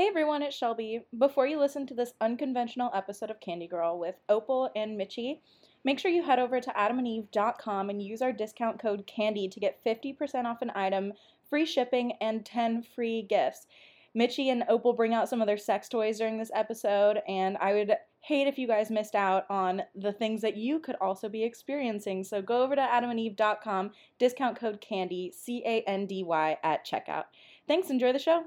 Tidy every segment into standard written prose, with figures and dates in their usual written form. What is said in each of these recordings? Hey everyone, it's Shelby. Before you listen to this unconventional episode of Candy Girl with Opal and Mitchie, make sure you head over to adamandeve.com and use our discount code CANDY to get 50% off an item, free shipping, and 10 free gifts. Mitchie and Opal bring out some of their sex toys during this episode, and I would hate if you guys missed out on the things that you could also be experiencing. So go over to adamandeve.com, discount code CANDY, C-A-N-D-Y, at checkout. Thanks, enjoy the show.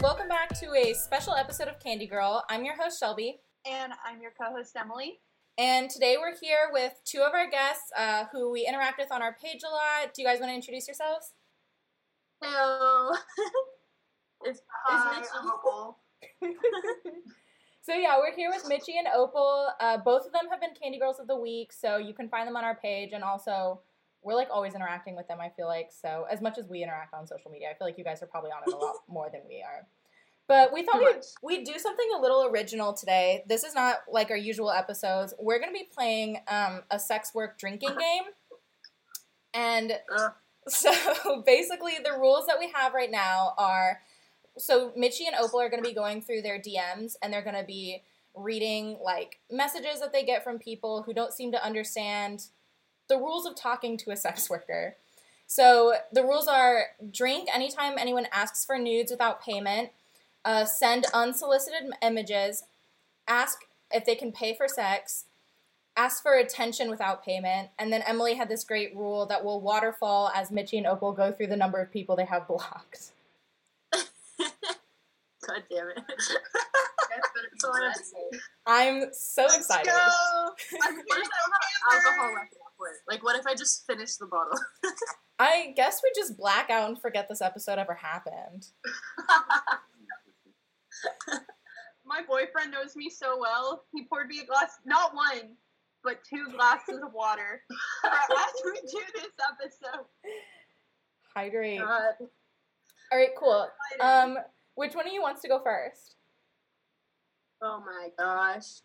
Welcome back to a special episode of Candy Girl. I'm your host, Shelby. And I'm your co-host, Emily. And today we're here with two of our guests who we interact with on our page a lot. Do you guys want to introduce yourselves? Hello. Hi, Mitchie. I'm Opal. So yeah, we're here with Mitchie and Opal. Both of them have been Candy Girls of the Week, so you can find them on our page. And also, we're, like, always interacting with them, I feel like. So as much as we interact on social media, I feel like you guys are probably on it a lot more than we are. But we thought we'd do something a little original today. This is not, like, our usual episodes. We're going to be playing a sex work drinking game. And so basically the rules that we have right now are, so Mitchie and Opal are going to be going through their DMs, and they're going to be reading, like, messages that they get from people who don't seem to understand the rules of talking to a sex worker. So the rules are: drink anytime anyone asks for nudes without payment, send unsolicited images, ask if they can pay for sex, ask for attention without payment, and then Emily had this great rule that will waterfall as Mitchie and Opal go through the number of people they have blocked. God damn it. I'm so excited. What if I don't have alcohol left? Like, what if I just finish the bottle? I guess we just black out and forget this episode ever happened. My boyfriend knows me so well. He poured me a glass, not one, but two glasses of water after we do this episode. Hydrate. All right, cool. Which one of you wants to go first? Oh my gosh.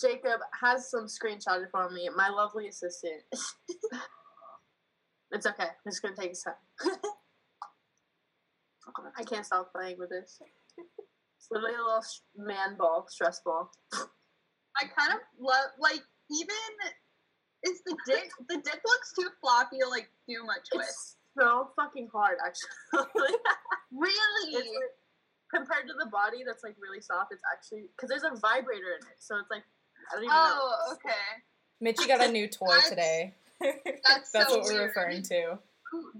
Jacob has some screenshotted for me. My lovely assistant. It's okay. It's going to take his time. I can't stop playing with this. It's literally a little man ball, stress ball. I kind of love, like, even, is the dick looks too floppy to, like, do much with. It's so fucking hard, actually. Really? It's like, compared to the body that's, like, really soft, it's actually, because there's a vibrator in it, so it's, like, I don't even know. Oh, okay. Mitchie got a new toy today. That's so what weird. We're referring to.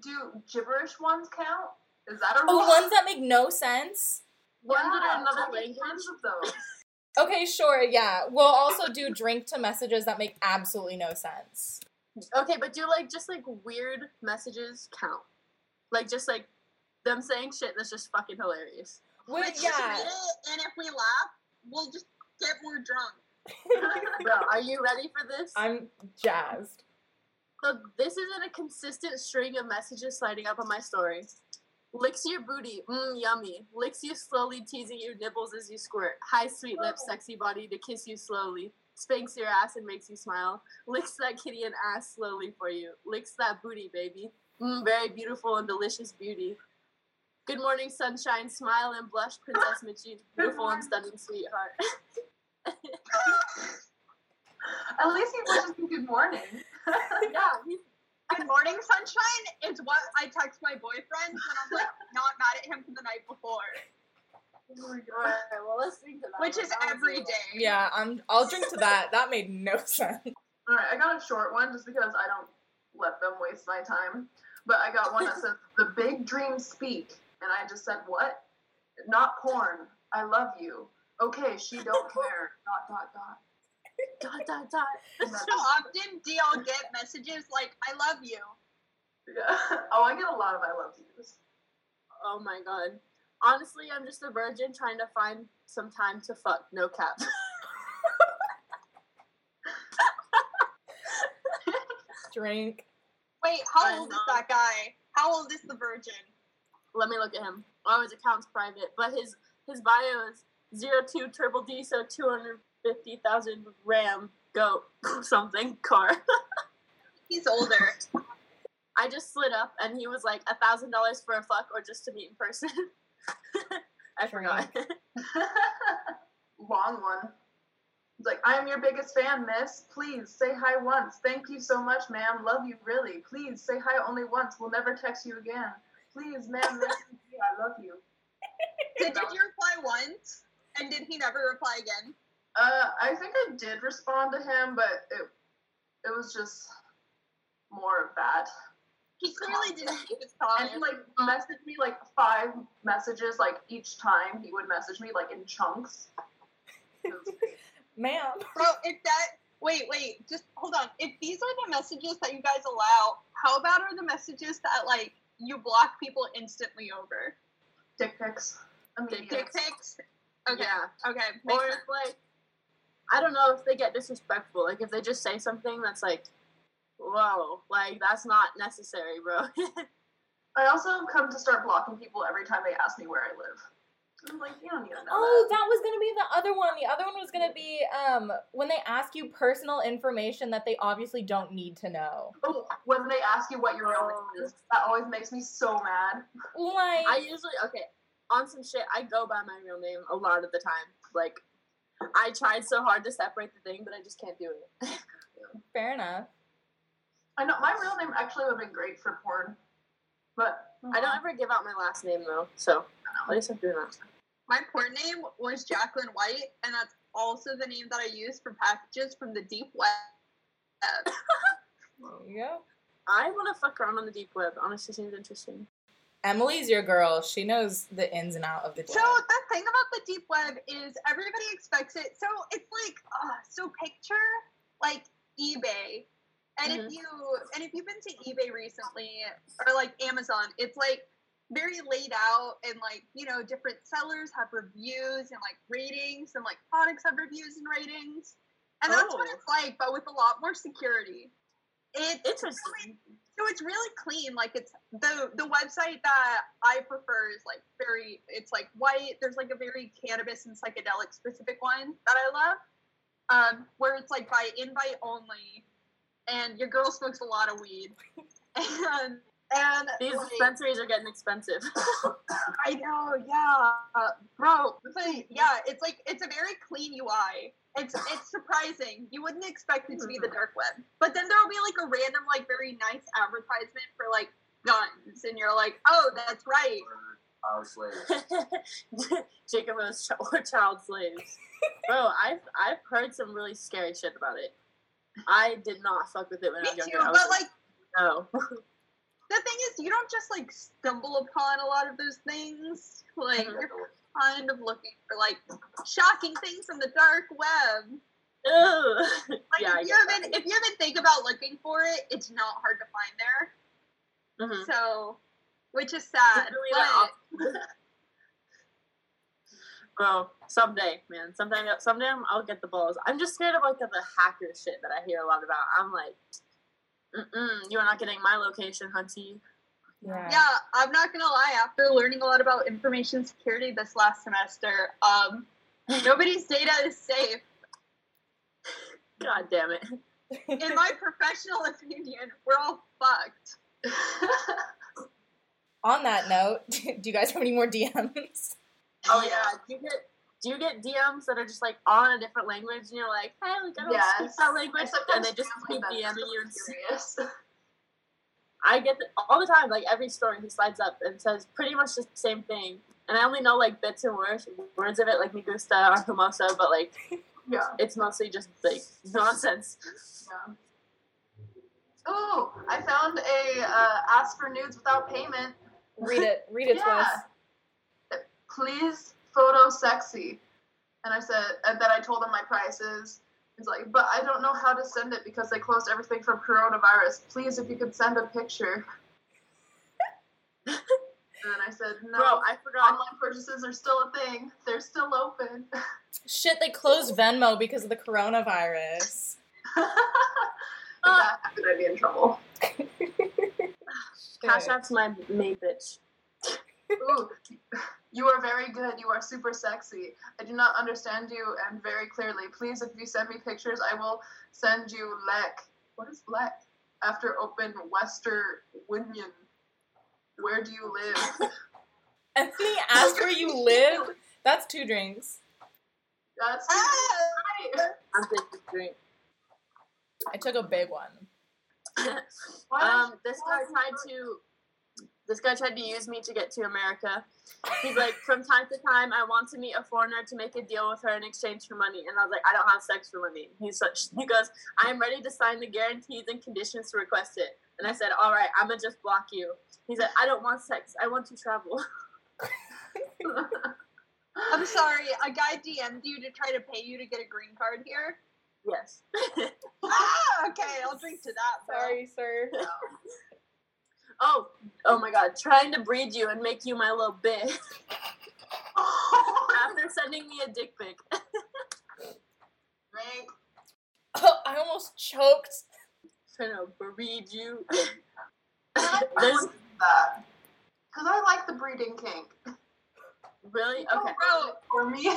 Do gibberish ones count? Is that a rule? Oh, ones that make no sense? Yeah, ones that are another language? Those. Okay, sure, yeah. We'll also do drink to messages that make absolutely no sense. Okay, but do, like, just, like, weird messages count? Like, just, like, them saying shit that's just fucking hilarious. Let's just read it, and if we laugh, we'll just get more drunk. Bro, are you ready for this? I'm jazzed. So this isn't a consistent string of messages sliding up on my story. Licks your booty, yummy. Licks you slowly, teasing you, nibbles as you squirt. High sweet lips, sexy body to kiss you slowly. Spanks your ass and makes you smile. Licks that kitty and ass slowly for you. Licks that booty, baby. Very beautiful and delicious beauty. Good morning, sunshine, smile and blush, Princess Mitchie, beautiful and stunning, sweetheart. At least he wishes me good morning. Good morning, sunshine. It's what I text my boyfriend when I'm, like, not mad at him from the night before. Oh my god. Well, let's drink to that. Which is every day. Yeah, I'll drink to that. That made no sense. All right, I got a short one just because I don't let them waste my time. But I got one that says, "The big dreams speak." And I just said, what? Not porn. I love you. Okay, she don't care. ... ... So often do y'all get messages like, I love you? Yeah. Oh, I get a lot of I love yous. Oh my god. Honestly, I'm just a virgin trying to find some time to fuck. No cap. Drink. Wait, how old is that guy? How old is the virgin? Let me look at him. Oh, his account's private, but his bio is 02 triple D, so 250,000 Ram goat something car. He's older. I just slid up and he was like $1,000 for a fuck or just to meet in person. I forgot. Long one. It's like, I'm your biggest fan, miss. Please say hi once. Thank you so much, ma'am. Love you, really. Please say hi only once. We'll never text you again. Please, ma'am, miss. I love you. Did you reply once? And did he never reply again? I think I did respond to him, but it was just more of that. He clearly didn't keep his promise. And he, like, messaged me, like, 5 messages, like, each time he would message me, like, in chunks. Ma'am. Bro, if that... Wait, just hold on. If these are the messages that you guys allow, how about are the messages that, like, you block people instantly over? Dick pics. Dick pics? Okay. Yeah. Okay. Or if, like, I don't know if they get disrespectful. Like, if they just say something that's, like, whoa, like, that's not necessary, bro. I also have come to start blocking people every time they ask me where I live. I'm like, you don't need to know. Oh, that was going to be the other one. The other one was going to be when they ask you personal information that they obviously don't need to know. Oh, when they ask you what your role is. That always makes me so mad. Like, I usually, okay, on some shit, I go by my real name a lot of the time. Like, I tried so hard to separate the thing, but I just can't do it. Fair enough. I know, my real name actually would have been great for porn, but I don't ever give out my last name, though, so at least I'm doing that. My porn name was Jacqueline White, and that's also the name that I use for packages from the deep web. There you go. I want to fuck around on the deep web. Honestly, seems interesting. Emily's your girl. She knows the ins and out of the deep web. So the thing about the deep web is everybody expects it. So it's like, so picture, like, eBay. And if you've been to eBay recently, or, like, Amazon, it's, like, very laid out and, like, you know, different sellers have reviews and, like, ratings and, like, products have reviews and ratings. And that's what it's like, but with a lot more security. It's really clean. Like, it's the website that I prefer is, like, very, it's, like, white. There's, like, a very cannabis and psychedelic specific one that I love, where it's, like, by invite only. And your girl smokes a lot of weed. And these, like, dispensaries are getting expensive. I know, yeah. Bro, yeah, it's like, it's a very clean UI. It's surprising. You wouldn't expect it to be the dark web. But then there'll be, like, a random, like, very nice advertisement for, like, guns. And you're like, oh, that's right. Child slaves. Jacob was child slaves. Bro, I've heard some really scary shit about it. I did not fuck with it when I was younger. Me too, but, like, no. The thing is, you don't just, like, stumble upon a lot of those things. Like, you're kind of looking for, like, shocking things from the dark web. Ew. Like, yeah, if you even think about looking for it, it's not hard to find there. Mm-hmm. So, which is sad. Really but... Bro, someday, man. Someday I'll get the balls. I'm just scared of, like, the hacker shit that I hear a lot about. I'm like, you are not getting my location, hunty. Yeah, I'm not gonna lie. After learning a lot about information security this last semester, nobody's data is safe. God damn it. In my professional opinion, we're all fucked. On that note, do you guys have any more DMs? Oh, yeah. Do you get DMs that are just, like, on a different language, and you're like, hey, like, I don't speak that language, and they just keep DMing you and serious. I get that all the time. Like, every story he slides up and says pretty much the same thing, and I only know, like, bits and words of it, like, me gusta or humosa, but, like, it's mostly just, like, nonsense. Yeah. Oh, I found a ask for nudes without payment. Read it to us. Please, photo sexy. And I said, and then I told him my prices. He's like, but I don't know how to send it because they closed everything for coronavirus. Please, if you could send a picture. And then I said, no, bro, I forgot. Online purchases are still a thing. They're still open. Shit, they closed Venmo because of the coronavirus. That happened, I'd be in trouble. Cash app's my main bitch. Ooh. You are very good. You are super sexy. I do not understand you and very clearly. Please, if you send me pictures, I will send you lek. What is lek? After open Wester Winion. Where do you live? Anthony asked where you live? That's 2 drinks. That's 2 drinks. I'll take this drink. I took a big one. This guy tried to use me to get to America. He's like, from time to time, I want to meet a foreigner to make a deal with her in exchange for money. And I was like, I don't have sex for money. He goes, I'm ready to sign the guarantees and conditions to request it. And I said, all right, I'm going to just block you. He said, I don't want sex. I want to travel. I'm sorry. A guy DM'd you to try to pay you to get a green card here? Yes. Okay, I'll drink to that. Bro. Sorry, sir. No. Oh my God, trying to breed you and make you my little bitch. After sending me a dick pic. Right. Oh, I almost choked. Trying to breed you. I like that. Because I like the breeding kink. Really? Okay. Oh, bro. For me. I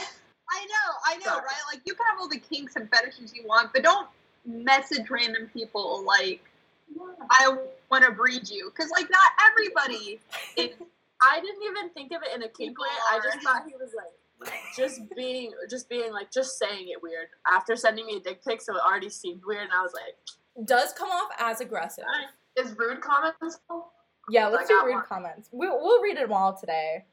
know, sorry. Right? Like, you can have all the kinks and fetishes you want, but don't message random people like, I want to breed you. Because, like, not everybody is... I didn't even think of it in a kink way. I just thought he was, like, just saying it weird. After sending me a dick pic, so it already seemed weird, and I was like... Does come off as aggressive. Is rude comments cool? Yeah, let's do rude comments. We'll read them all today.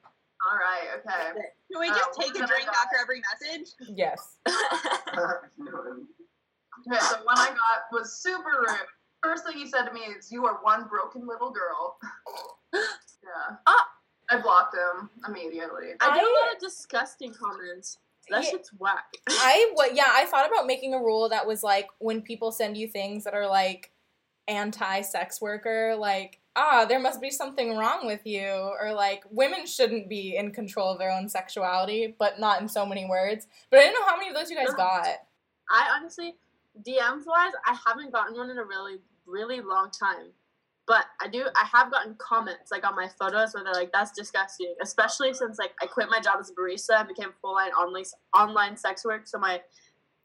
All right, okay. Can we just take a drink after every message? Yes. Okay, so one I got was super rude. First thing he said to me is, you are one broken little girl. Yeah. Oh. I blocked him immediately. I get a lot of disgusting comments. That shit's whack. I thought about making a rule that was like, when people send you things that are like anti-sex worker, like, there must be something wrong with you, or, like, women shouldn't be in control of their own sexuality, but not in so many words. But I didn't know how many of those you guys got. I honestly, DMs-wise, I haven't gotten one in a really, really long time. But I have gotten comments, like, on my photos where they're like, that's disgusting, especially since, like, I quit my job as a barista and became full-line online sex work, so my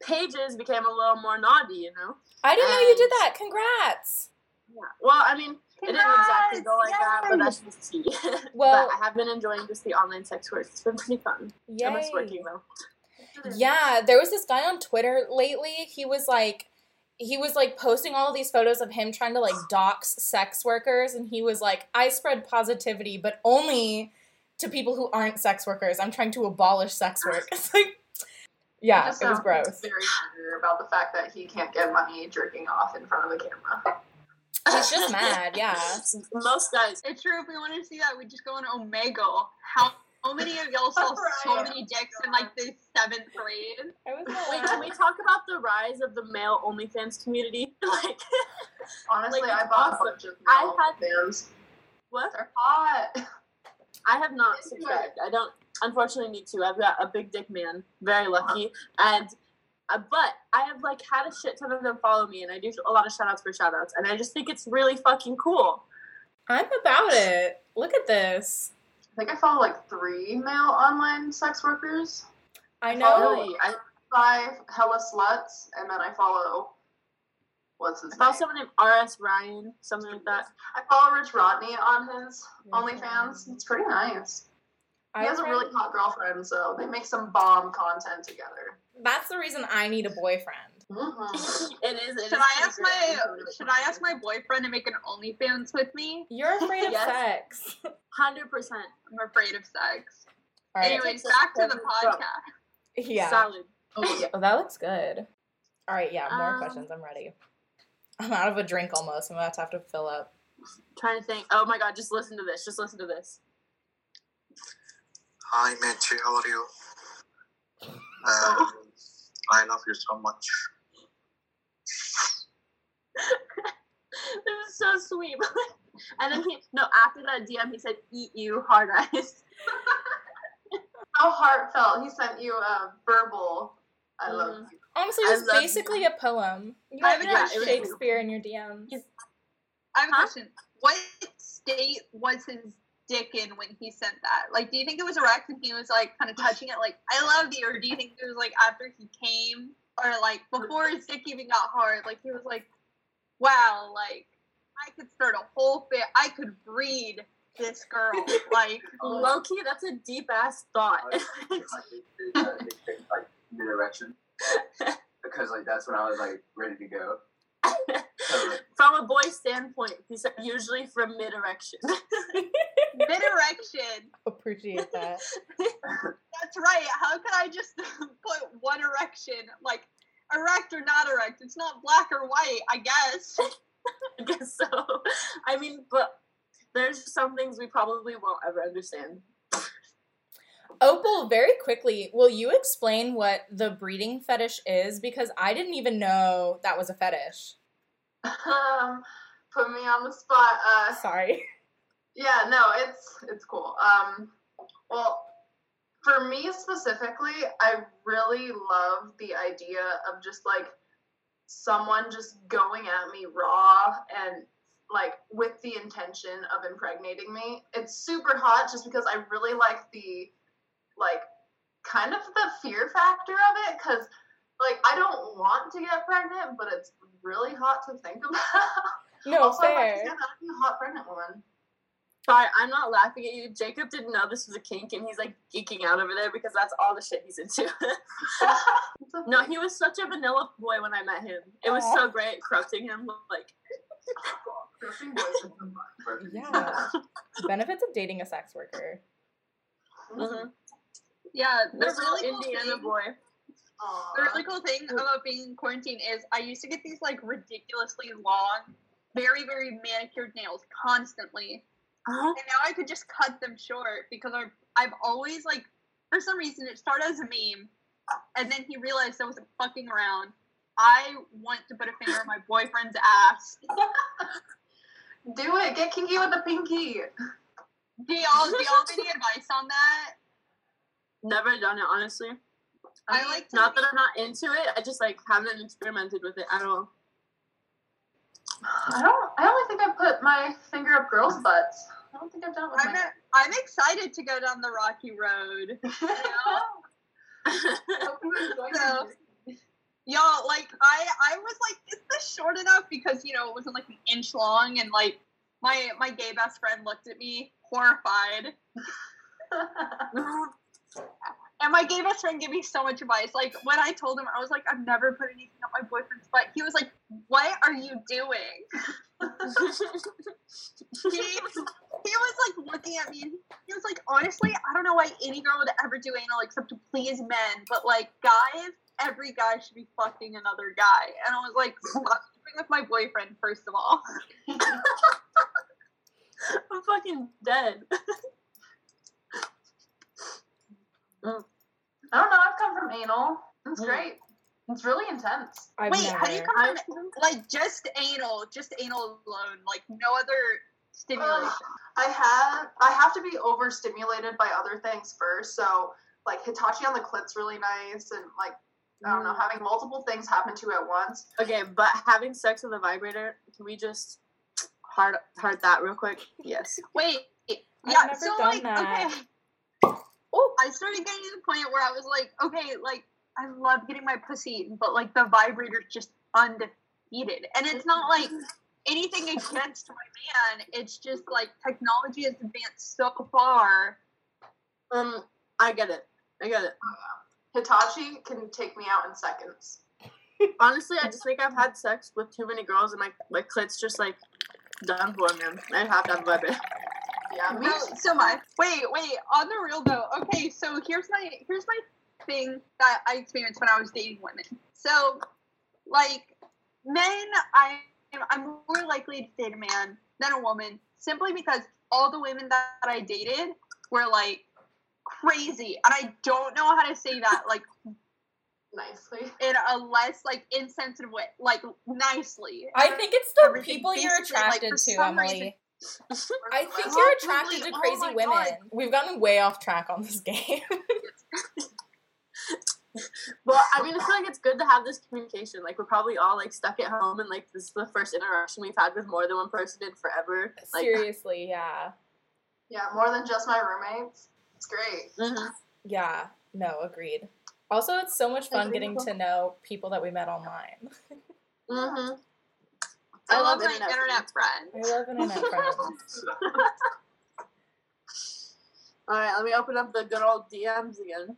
pages became a little more naughty, you know? I didn't know you did that. Congrats! Yeah. Well, I mean... Congrats. It didn't exactly go like that, but that's just tea. Well, but I have been enjoying just the online sex work. It's been pretty fun. Yay. I miss working, though. Yeah, there was this guy on Twitter lately. He was, like, posting all these photos of him trying to, like, dox sex workers. And he was like, I spread positivity, but only to people who aren't sex workers. I'm trying to abolish sex work. It's like, yeah, it was gross. Very clear about the fact that he can't get money jerking off in front of a camera. He's just mad, yeah. Most guys. It's true. If we want to see that, we just go on Omegle. How many of y'all saw so many dicks in, like, the 7th grade? Wait, can we talk about the rise of the male OnlyFans community? Like, honestly, like, I bought a bunch of male OnlyFans. What? They're hot. I have not subscribed. I don't, unfortunately, need to. I've got a big dick man. Very lucky. And... but I have, like, had a shit ton of them follow me, and I do a lot of shout-outs for shout-outs, and I just think it's really fucking cool. I'm about it. Look at this. I think I follow, like, 3 male online sex workers. I know. I follow 5 hella sluts, and then I follow, what's his name? I follow someone named R.S. Ryan, something like that. I follow Rich Rodney on his OnlyFans. It's pretty nice. He has a really hot girlfriend, so they make some bomb content together. That's the reason I need a boyfriend. Mm-hmm. It is. Should I ask my boyfriend to make an OnlyFans with me? You're afraid of sex. 100%. I'm afraid of sex. Right. Anyways, back to the podcast. Yeah. Solid. Oh, yeah. Oh, that looks good. All right, yeah, more questions. I'm ready. I'm out of a drink almost. I'm about to have to fill up. Trying to think. Oh, my God, just listen to this. Hi, Mitchie. How are you? I love you so much. This is so sweet. And then after that DM, he said, eat you, hard eyes. How heartfelt. He sent you a verbal, I love you. Honestly, it was basically a poem. You have Shakespeare in your DMs. I have a question. What state was his dickin' when he sent that? Like, do you think it was erect and he was like kind of touching it, like I love you, or do you think it was like after he came, or like before his dick even got hard, like he was like, wow, like I could start a whole fit. I could breed this girl. Like, low key, that's a deep ass thought. I think mid erection, because like that's when I was like ready to go. From a boy's standpoint, he's usually from mid erection. Mid erection. Appreciate that. That's right. How could I just put one erection, like erect or not erect? It's not black or white, I guess. I guess so. I mean, but there's some things we probably won't ever understand. Opal, very quickly, will you explain what the breeding fetish is? Because I didn't even know that was a fetish. Put me on the spot. Sorry. Yeah, no, it's cool. Well, for me specifically, I really love the idea of just like someone just going at me raw and like with the intention of impregnating me. It's super hot just because I really like the like kind of the fear factor of it, because like I don't want to get pregnant, but it's really hot to think about. No, also, fair. I'm a hot pregnant woman. Sorry, I'm not laughing at you. Jacob didn't know this was a kink, and he's, like, geeking out over there because that's all the shit he's into. No, he was such a vanilla boy when I met him. It was so great corrupting him, like... Yeah. Benefits of dating a sex worker. Mm-hmm. Yeah, the really cool Indiana boy. The really cool thing about being in quarantine is I used to get these, like, ridiculously long, very, very manicured nails constantly. Uh-huh. And now I could just cut them short because I've always, like, for some reason, it started as a meme, and then he realized I wasn't fucking around. I want to put a finger in my boyfriend's ass. Do it. Get kinky with the pinky. Do y'all have any advice on that? Never done it, honestly. I like to that I'm not into it. I just, like, haven't experimented with it at all. I only think I put my finger up girls' butts. I don't think I've done it with I'm excited to go down the rocky road. You know? So, y'all, like, I was like, is this short enough? Because, you know, it wasn't like an inch long, and like my gay best friend looked at me horrified. And my gay best friend gave me so much advice. Like, when I told him, I was like, I've never put anything up my boyfriend's butt. He was like, what are you doing? He was, like, looking at me, and he was like, honestly, I don't know why any girl would ever do anal except to please men. But, like, guys, every guy should be fucking another guy. And I was like, stop sleeping with my boyfriend, first of all. I'm fucking dead. I don't know. I've come from anal. It's great. It's really intense. How do you come from like just anal alone, like no other stimulation? I have to be overstimulated by other things first. So like Hitachi on the clit's really nice, and like I don't know, having multiple things happen to you at once. Okay, but having sex with a vibrator, can we just hard that real quick? Yes. Wait. Yeah. I've never done that. Okay. I started getting to the point where I was like, okay, like, I love getting my pussy eaten, but, like, the vibrator's just undefeated. And it's not, like, anything against my man. It's just, like, technology has advanced so far. I get it. Hitachi can take me out in seconds. Honestly, I just think I've had sex with too many girls, and my clit's just, like, done for me. I have to have a vibrator. Yeah, so much. Wait, on the real though. Okay, so here's my thing that I experienced when I was dating women. So, like, men, I'm more likely to date a man than a woman, simply because all the women that I dated were, like, crazy. And I don't know how to say that, like, nicely. In a less, like, insensitive way. Like, nicely. I think it's the people you're attracted to, Emily. I think you're attracted to crazy women. God. We've gotten way off track on this game. Well, I mean, I feel like it's good to have this communication. Like, we're probably all, like, stuck at home, and, like, this is the first interaction we've had with more than one person in forever. Like, seriously, yeah. Yeah, more than just my roommates. It's great. Mm-hmm. Yeah, no, agreed. Also, it's so much fun getting to know people that we met online. Mm-hmm. I love my internet friends. I love internet friends. All right, let me open up the good old DMs again.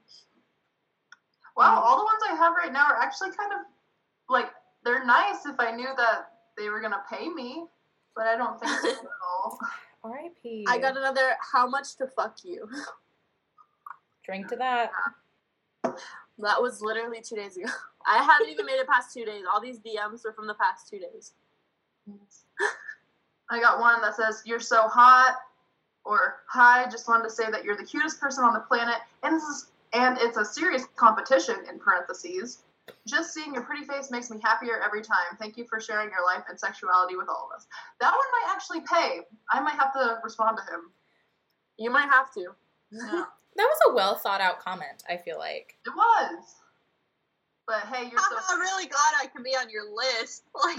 Wow, all the ones I have right now are actually kind of, like, they're nice if I knew that they were going to pay me, but I don't think so at all. R.I.P. I got another, how much to fuck you. Drink to that. Yeah. That was literally 2 days ago. I haven't even made it past 2 days. All these DMs were from the past 2 days. I got one that says, you're so hot, or, hi, just wanted to say that you're the cutest person on the planet, and this is, and it's a serious competition, in parentheses. Just seeing your pretty face makes me happier every time. Thank you for sharing your life and sexuality with all of us. That one might actually pay. I might have to respond to him. You might have to. Yeah. That was a well-thought-out comment, I feel like. It was. But, hey, you're so... I'm really glad I can be on your list. Like,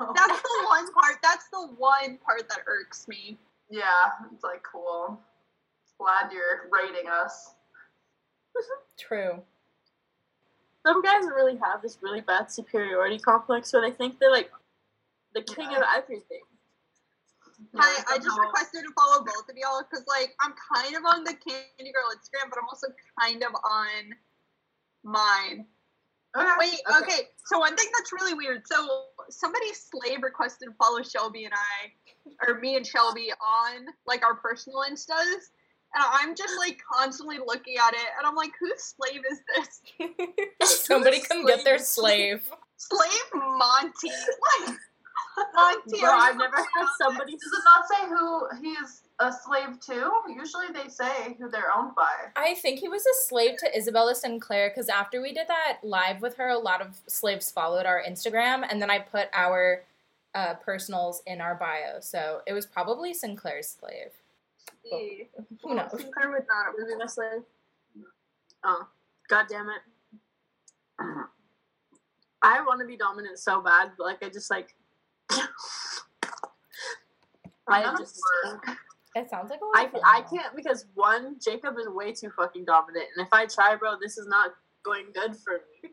that's the one part. That's the one part that irks me. Yeah, it's like, cool. Glad you're rating us. True. Some guys really have this really bad superiority complex where they think they're, like, the king of everything. Yeah, I just requested to follow both of y'all because, like, I'm kind of on the Candy Girl Instagram, but I'm also kind of on mine. Okay. Wait, okay. So one thing that's really weird. So somebody slave requested to follow Shelby and I, or me and Shelby on, like, our personal Instas. And I'm just, like, constantly looking at it, and I'm like, whose slave is this? Somebody come get their slave. Slave Monty. Like, Monty. Bro, I've never heard somebody... Does it not say who he's a slave to? Usually they say who they're owned by. I think he was a slave to Isabella Sinclair, because after we did that live with her, a lot of slaves followed our Instagram, and then I put our personals in our bio, so it was probably Sinclair's slave. Well, who knows? I would not. It would be my slave. Oh, God damn it. I want to be dominant so bad, but, like, I just, like... I just... It sounds like a lot of fun. I can't, because, one, Jacob is way too fucking dominant, and if I try, bro, this is not going good for me.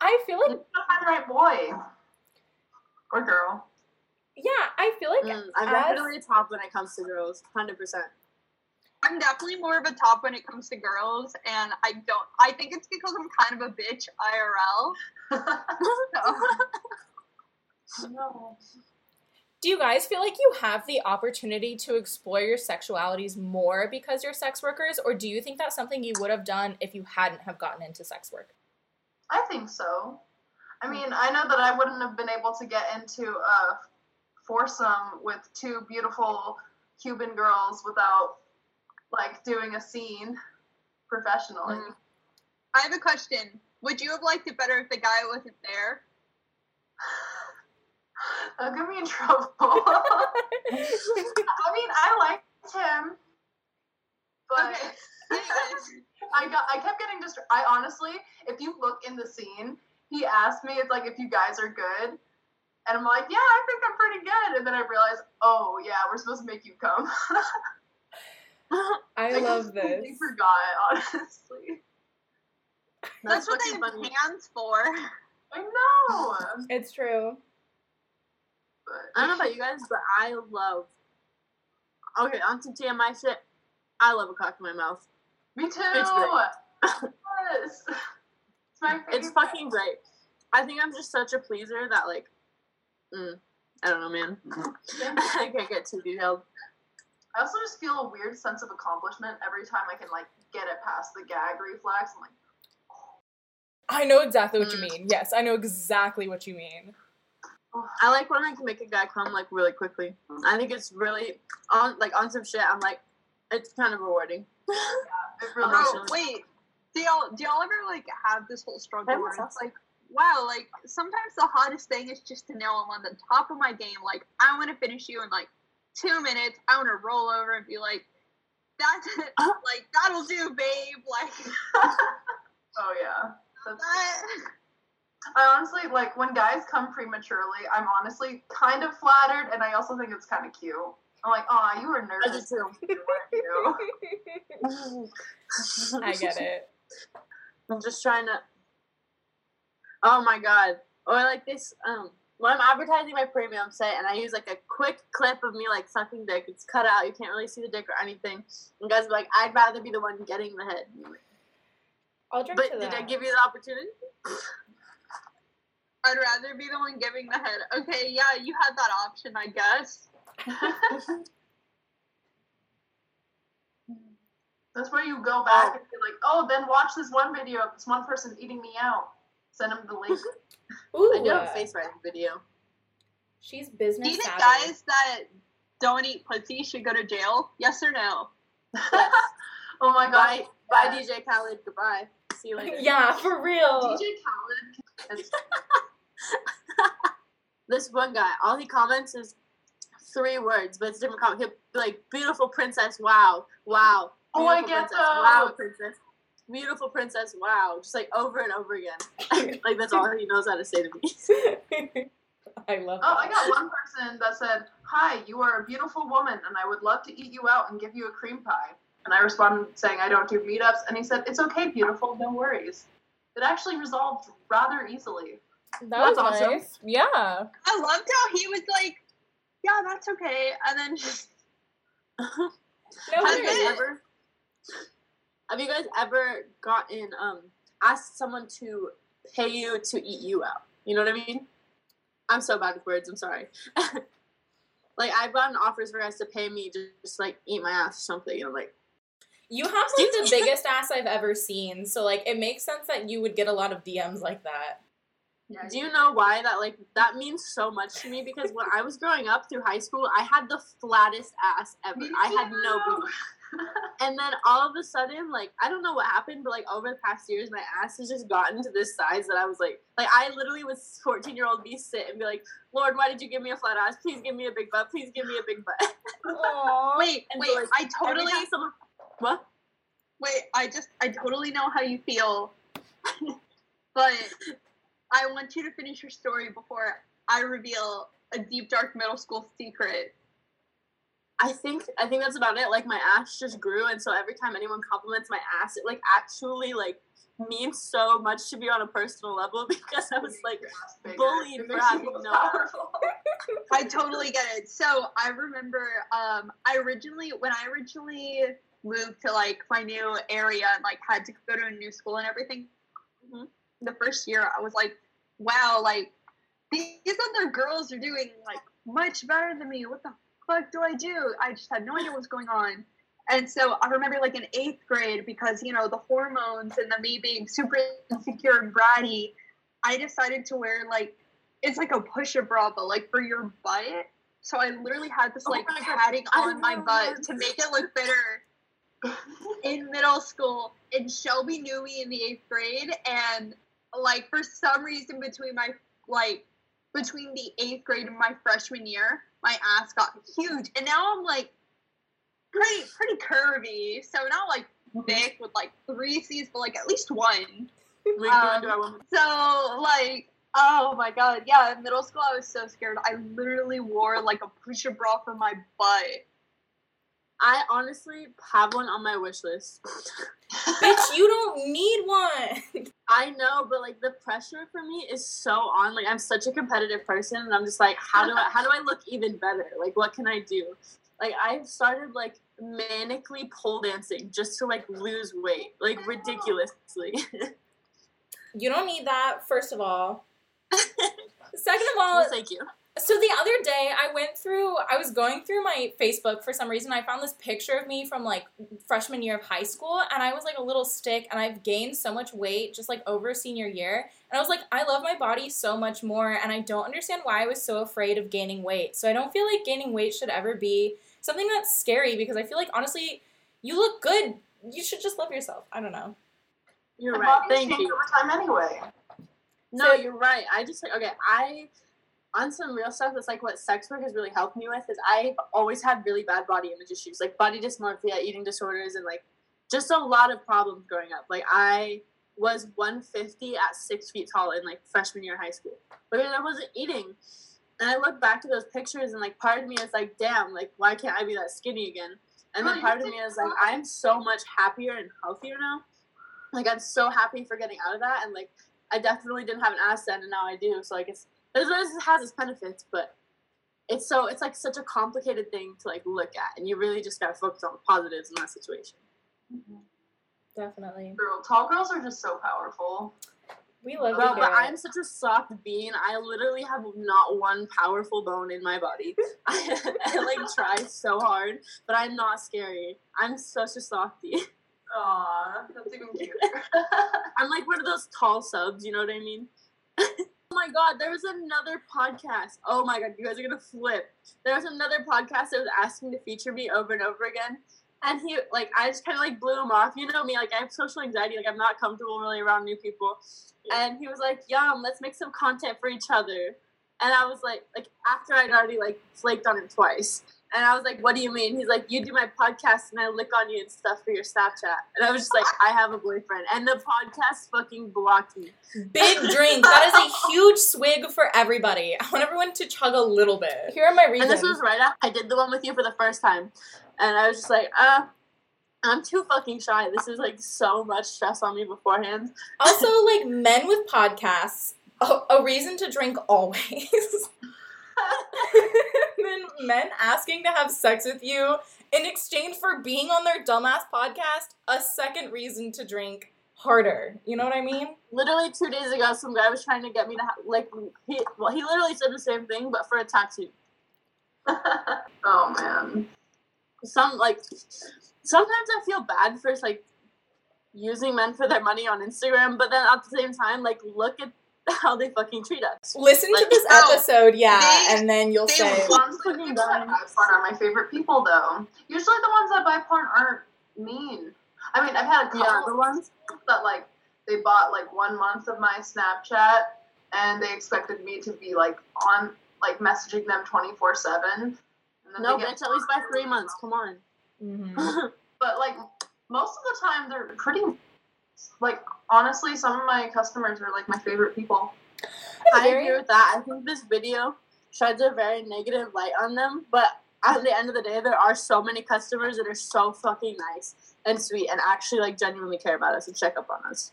I feel like... You gotta find the right boy. Or girl. Yeah, I feel like... I'm definitely a top when it comes to girls, 100%. I'm definitely more of a top when it comes to girls, and I think it's because I'm kind of a bitch IRL. No. Do you guys feel like you have the opportunity to explore your sexualities more because you're sex workers, or do you think that's something you would have done if you hadn't have gotten into sex work? I think so. I mean, I know that I wouldn't have been able to get into a foursome with two beautiful Cuban girls without, like, doing a scene professionally. Mm-hmm. I have a question. Would you have liked it better if the guy wasn't there? That'll get me in trouble. I mean, I liked him, but okay. I kept getting distracted. I honestly, if you look in the scene, he asked me, it's like, if you guys are good. And I'm like, yeah, I think I'm pretty good. And then I realized, oh, yeah, we're supposed to make you come. I love this. I forgot, honestly. That's what they have hands for. I know. It's true. But I don't know about you guys, but I love... Okay, on some TMI shit, I love a cock in my mouth. Me too. It's great. Yes. It's my favorite. It's fucking great. I think I'm just such a pleaser that, like, I don't know, man. I can't get too detailed. I also just feel a weird sense of accomplishment every time I can, like, get it past the gag reflex. I'm like, oh. I know exactly what you mean. Yes, I know exactly what you mean. I like when I can make a guy come, like, really quickly. I think it's really, on some shit, I'm like, it's kind of rewarding. Yeah, it really is. Wait, do y'all ever, like, have this whole struggle where it's like, wow, like, sometimes the hottest thing is just to know I'm on the top of my game. Like, I want to finish you in, like, 2 minutes. I want to roll over and be like, that's it. Like, that'll do, babe. Like, oh, yeah. That's, I honestly, like, when guys come prematurely, I'm honestly kind of flattered, and I also think it's kind of cute. I'm like, aw, you were nervous. I did too. You. I get it. I'm just trying to... Oh, my God. Or, like, this... When I'm advertising my premium set, and I use, like, a quick clip of me, like, sucking dick. It's cut out. You can't really see the dick or anything. And guys are like, I'd rather be the one getting the head. I'll drink to that. But did I give you the opportunity? I'd rather be the one giving the head. Okay, yeah, you had that option, I guess. That's where you go back and be like, oh, then watch this one video of this one person eating me out. Send them the link. Ooh, I do have a FaceTime video. She's business savvy. Do you think guys that don't eat pussy should go to jail? Yes or no? Yes. Oh my God. Bye, DJ Khaled. Goodbye. See you later. Yeah, for real. DJ Khaled. This one guy, all he comments is 3 words, but it's a different comment. He'll be like, beautiful princess, wow, wow. Oh, I get those. Wow, princess. Beautiful princess, wow. Just like over and over again. Like that's all he knows how to say to me. I love that. Oh, I got one person that said, hi, you are a beautiful woman and I would love to eat you out and give you a cream pie. And I responded saying I don't do meetups. And he said, it's okay, beautiful, no worries. It actually resolved rather easily. That's awesome. Nice. Yeah. I loved how he was like, yeah, that's okay. And then just... Have you guys ever gotten, asked someone to pay you to eat you out? You know what I mean? I'm so bad with words. I'm sorry. Like, I've gotten offers for guys to pay me to just, like, eat my ass or something. And I'm like... You have, like, the biggest ass I've ever seen. So, like, it makes sense that you would get a lot of DMs like that. Yeah, do you know why that, like, that means so much to me? Because when I was growing up through high school, I had the flattest ass ever. I had no booty. And then all of a sudden, like, I don't know what happened, but, like, over the past years, my ass has just gotten to this size that I was like, I literally was 14-year-old me sit and be like, Lord, why did you give me a flat ass? Please give me a big butt. Please give me a big butt. Aww. Wait, like, I totally... Someone... What? Wait, I totally know how you feel. But I want you to finish your story before I reveal a deep, dark middle school secret. I think that's about it. Like, my ass just grew, and so every time anyone compliments my ass, it, like, actually, like, means so much to me on a personal level because I was, like, bullied for having no ass. I totally get it. So, I remember, when I originally moved to, like, my new area and, like, had to go to a new school and everything, mm-hmm. The first year, I was like, wow, like, these other girls are doing, like, much better than me. What the fuck do I do? I just had no idea what was going on. And so I remember, like, in 8th grade, because, you know, the hormones and the me being super insecure and bratty, I decided to wear, like, it's like a push-up bra, but, like, for your butt. So I literally had this, like, padding on my butt to make it look better. In middle school, and Shelby knew me in the 8th grade, and, like, for some reason between the 8th grade and my freshman year, my ass got huge, and now I'm, like, pretty curvy, so not, like, thick with, like, 3 C's, but, like, at least 1. So, like, oh my God, yeah, in middle school I was so scared. I literally wore, like, a push-up bra for my butt. I honestly have one on my wish list. Bitch, you don't need one. I know, but, like, the pressure for me is so on. Like, I'm such a competitive person, and I'm just like, how do I look even better? Like, what can I do? Like, I've started, like, manically pole dancing just to, like, lose weight. Like, ridiculously. You don't need that, first of all. Second of all... Well, thank you. So the other day, I was going through my Facebook for some reason. I found this picture of me from, like, freshman year of high school, and I was, like, a little stick, and I've gained so much weight just, like, over senior year. And I was like, I love my body so much more, and I don't understand why I was so afraid of gaining weight. So I don't feel like gaining weight should ever be something that's scary, because I feel like, honestly, you look good. You should just love yourself. I don't know. You're right. Thank you. Over time anyway. No, you're right. I just, like, okay, on some real stuff, that's, like, what sex work has really helped me with is I've always had really bad body image issues, like body dysmorphia, eating disorders, and, like, just a lot of problems growing up. Like, I was 150 at 6 feet tall in like freshman year of high school, but then I wasn't eating. And I look back to those pictures and like part of me is like, damn, like why can't I be that skinny again? And then part of me is like, I'm so much happier and healthier now. Like I'm so happy for getting out of that, and like I definitely didn't have an ass then, and now I do. So like it has its benefits, but it's like such a complicated thing to like look at, and you really just gotta focus on the positives in that situation. Mm-hmm. Definitely. Girl, tall girls are just so powerful. We love it. But I'm such a soft bean. I literally have not one powerful bone in my body. I try so hard, but I'm not scary. I'm such a softie. Aw, that's even cute. I'm like one of those tall subs, you know what I mean? Oh my god, there was another podcast. Oh my god, you guys are gonna flip. There was another podcast that was asking to feature me over and over again. And he, like, I just kind of, like, blew him off. You know me, like, I have social anxiety. Like, I'm not comfortable really around new people. Yeah. And he was like, yum, let's make some content for each other. And I was like, after I'd already, like, flaked on him twice. And I was like, what do you mean? He's like, you do my podcast and I lick on you and stuff for your Snapchat. And I was just like, I have a boyfriend. And the podcast fucking blocked me. Big drink. That is a huge swig for everybody. I want everyone to chug a little bit. Here are my reasons. And this was right after I did the one with you for the first time. And I was just like, I'm too fucking shy. This is, like, so much stress on me beforehand. Also, like, men with podcasts, a reason to drink always. And then men asking to have sex with you in exchange for being on their dumbass podcast, a second reason to drink harder. You know what I mean? Literally 2 days ago, some guy was trying to get me to, he literally said the same thing, but for a tattoo. Oh, man. Sometimes I feel bad for, like, using men for their money on Instagram, but then at the same time, like, look at how they fucking treat us. Listen to this episode, and then you'll say... They fucking buy porn are my favorite people, though. Usually the ones that buy porn aren't mean. I mean, I've had a couple of ones that, like, they bought, like, 1 month of my Snapchat, and they expected me to be, like, on, like, messaging them 24/7. No, bitch, at least by 3 months. Come on. Mm-hmm. But, like, most of the time, they're pretty... Like, honestly, some of my customers are, like, my favorite people. I agree with that. I think this video sheds a very negative light on them. But at the end of the day, there are so many customers that are so fucking nice and sweet and actually, like, genuinely care about us and check up on us.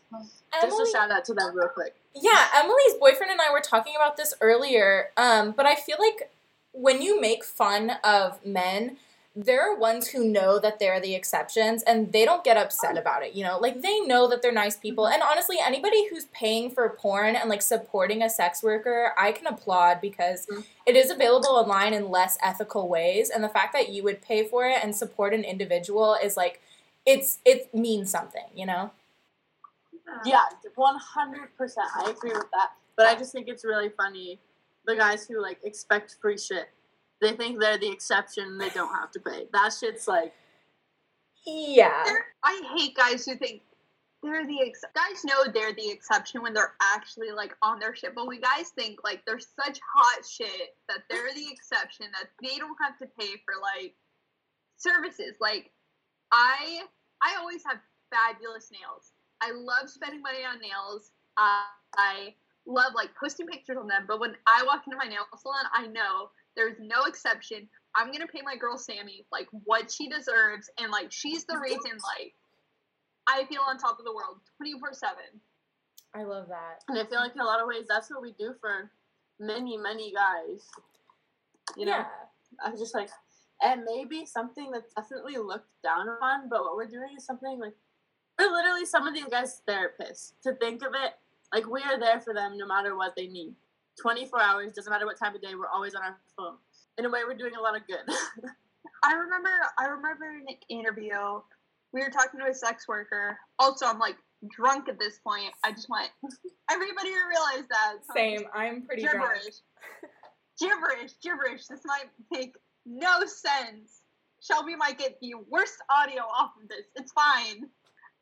Just a shout-out to them real quick. Yeah, Emily's boyfriend and I were talking about this earlier, but I feel like... When you make fun of men, there are ones who know that they're the exceptions, and they don't get upset about it, you know? Like, they know that they're nice people. And honestly, anybody who's paying for porn and, like, supporting a sex worker, I can applaud because it is available online in less ethical ways. And the fact that you would pay for it and support an individual is, like, it means something, you know? Yeah, 100%. I agree with that. But I just think it's really funny. The guys who, like, expect free shit. They think they're the exception, they don't have to pay. That shit's, like... Yeah. I hate guys who think they're the exception. Guys know they're the exception when they're actually, like, on their shit. But we guys think, like, they're such hot shit that they're the exception, that they don't have to pay for, like, services. Like, I always have fabulous nails. I love spending money on nails. I love, like, posting pictures on them, but when I walk into my nail salon, I know there's no exception. I'm gonna pay my girl Sammy, like, what she deserves, and, like, she's the reason, like, I feel on top of the world 24/7. I love that. And I feel like in a lot of ways, that's what we do for many, many guys. You know? Yeah. I was just like, and maybe something that's definitely looked down upon, but what we're doing is something, like, we're literally some of these guys' therapists, to think of it. Like, we are there for them no matter what they need. 24 hours, doesn't matter what time of day, we're always on our phone. In a way, we're doing a lot of good. I remember in an interview, we were talking to a sex worker. Also, I'm, like, drunk at this point. I just went, everybody realized that. Same, I'm pretty gibberish. Gibberish. This might make no sense. Shelby might get the worst audio off of this. It's fine.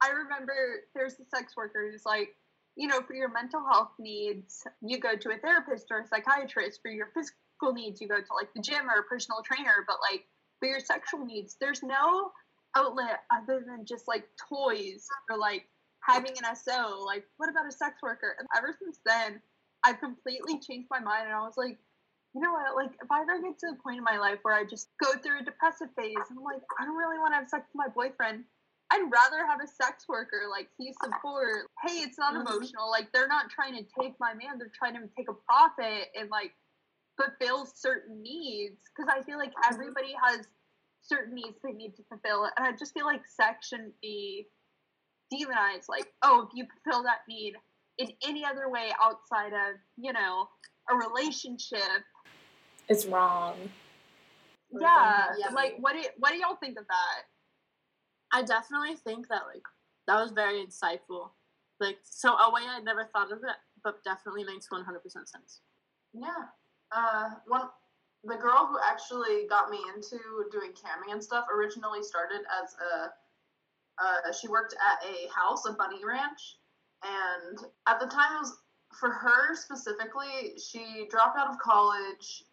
I remember there's a sex worker who's like, you know, for your mental health needs, you go to a therapist or a psychiatrist. For your physical needs, you go to, like, the gym or a personal trainer. But, like, for your sexual needs, there's no outlet other than just, like, toys or, like, having an SO, like, what about a sex worker? And ever since then, I've completely changed my mind, and I was like, you know what, like, if I ever get to the point in my life where I just go through a depressive phase, and I'm like, I don't really want to have sex with my boyfriend, I'd rather have a sex worker, like, he's support. Hey, it's not emotional, like, they're not trying to take my man, they're trying to take a profit and, like, fulfill certain needs, because I feel like everybody has certain needs they need to fulfill, and I just feel like sex shouldn't be demonized, like, oh, if you fulfill that need in any other way outside of, you know, a relationship, it's wrong. Yeah, like, what do y'all think of that? I definitely think that, like, that was very insightful. Like, so a way I never thought of it, but definitely makes 100% sense. Yeah. The girl who actually got me into doing camming and stuff originally started as she worked at a house, a Bunny Ranch, and at the time, it was, for her specifically, she dropped out of college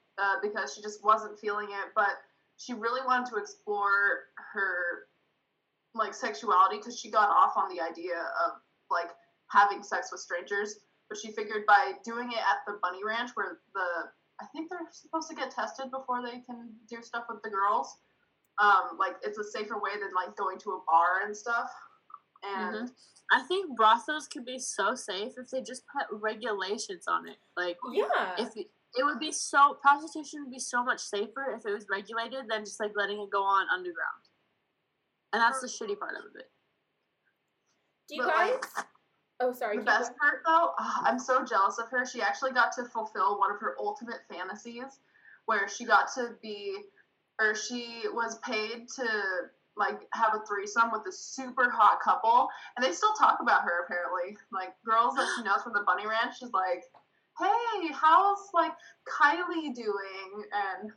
because she just wasn't feeling it, but she really wanted to explore her, like, sexuality, because she got off on the idea of, like, having sex with strangers, but she figured by doing it at the Bunny Ranch, where I think they're supposed to get tested before they can do stuff with the girls. Like, it's a safer way than, like, going to a bar and stuff. And I think brothels could be so safe if they just put regulations on it. Like, yeah, it would be so, prostitution would be so much safer if it was regulated than just, like, letting it go on underground. And that's the shitty part of it. Do you guys? Like, oh, sorry. The best part, though, I'm so jealous of her. She actually got to fulfill one of her ultimate fantasies, where she got to be, or she was paid to, like, have a threesome with a super hot couple, and they still talk about her, apparently. Like, girls that she knows from the Bunny Ranch, she's like, hey, how's, like, Kylie doing? And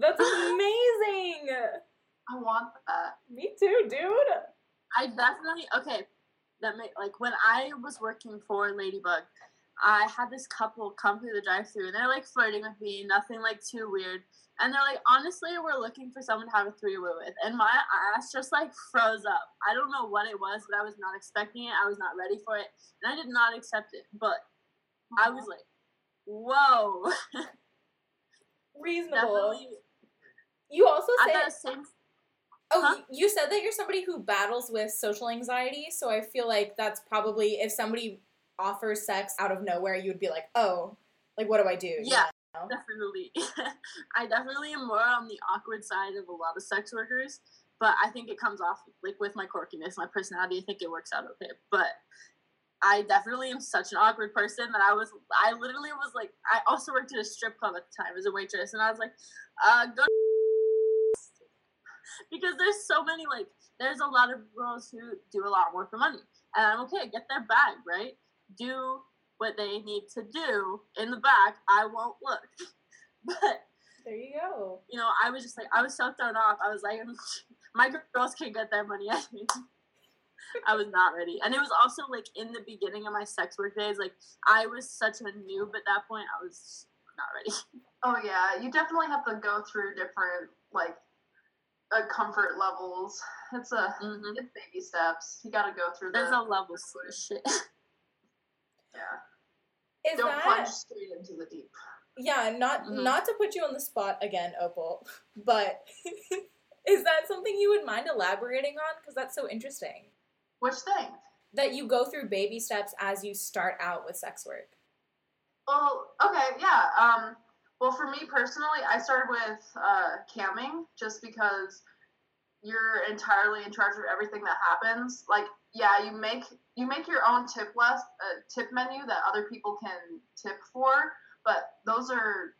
that's amazing! I want that. Me too, dude! I definitely, okay, like, when I was working for Ladybug, I had this couple come through the drive-thru, and they're, like, flirting with me, nothing, like, too weird. And they're like, honestly, we're looking for someone to have a three-way with. And my ass just, like, froze up. I don't know what it was, but I was not expecting it. I was not ready for it. And I did not accept it. But I was like, whoa. Reasonable. Definitely. You also said... you said that you're somebody who battles with social anxiety, so I feel like that's probably, if somebody offers sex out of nowhere, you would be like, oh, like, what do I do? Yeah, you know? Definitely. I definitely am more on the awkward side of a lot of sex workers, but I think it comes off, like, with my quirkiness, my personality, I think it works out okay, but I definitely am such an awkward person that I literally was like, I also worked at a strip club at the time as a waitress, and I was like, go because there's so many, like, there's a lot of girls who do a lot more for money. And I'm okay, get their bag, right? Do what they need to do in the back. I won't look. But there you go. You know, I was just like, I was so thrown off. I was like, my girls can't get their money. I was not ready. And it was also, like, in the beginning of my sex work days, like, I was such a noob at that point. I was not ready. Oh, yeah. You definitely have to go through different, like, comfort levels. It's baby steps. You gotta go through There's a level of shit. Yeah. Don't plunge straight into the deep. Yeah, not to put you on the spot again, Opal, but is that something you would mind elaborating on? Because that's so interesting. Which thing? That you go through baby steps as you start out with sex work. Well, okay, yeah. Well, for me personally, I started with camming just because you're entirely in charge of everything that happens. Like, yeah, you make your own tip menu that other people can tip for, but those are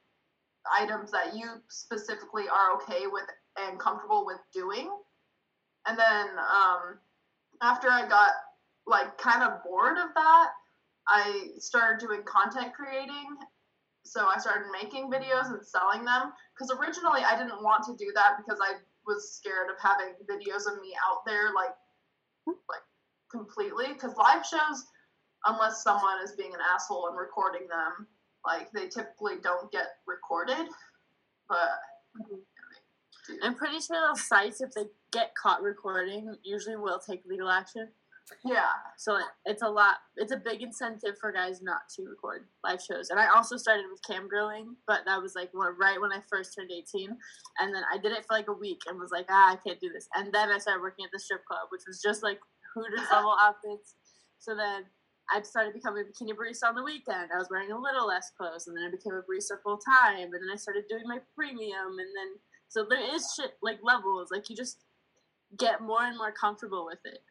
items that you specifically are okay with and comfortable with doing. And then after I got, like, kind of bored of that, I started doing content creating. So I started making videos and selling them, because originally I didn't want to do that because I was scared of having videos of me out there, like completely, because live shows, unless someone is being an asshole and recording them, like, they typically don't get recorded, but... I'm pretty sure those sites, if they get caught recording, usually will take legal action. Yeah. So it's a lot. It's a big incentive for guys not to record live shows. And I also started with camgirling, but that was like right when I first turned 18. And then I did it for like a week and was like, I can't do this. And then I started working at the strip club, which was just like Hooters level outfits. So then I started becoming a bikini barista on the weekend. I was wearing a little less clothes, and then I became a barista full time. And then I started doing my premium, and then so there is shit like levels. Like you just get more and more comfortable with it.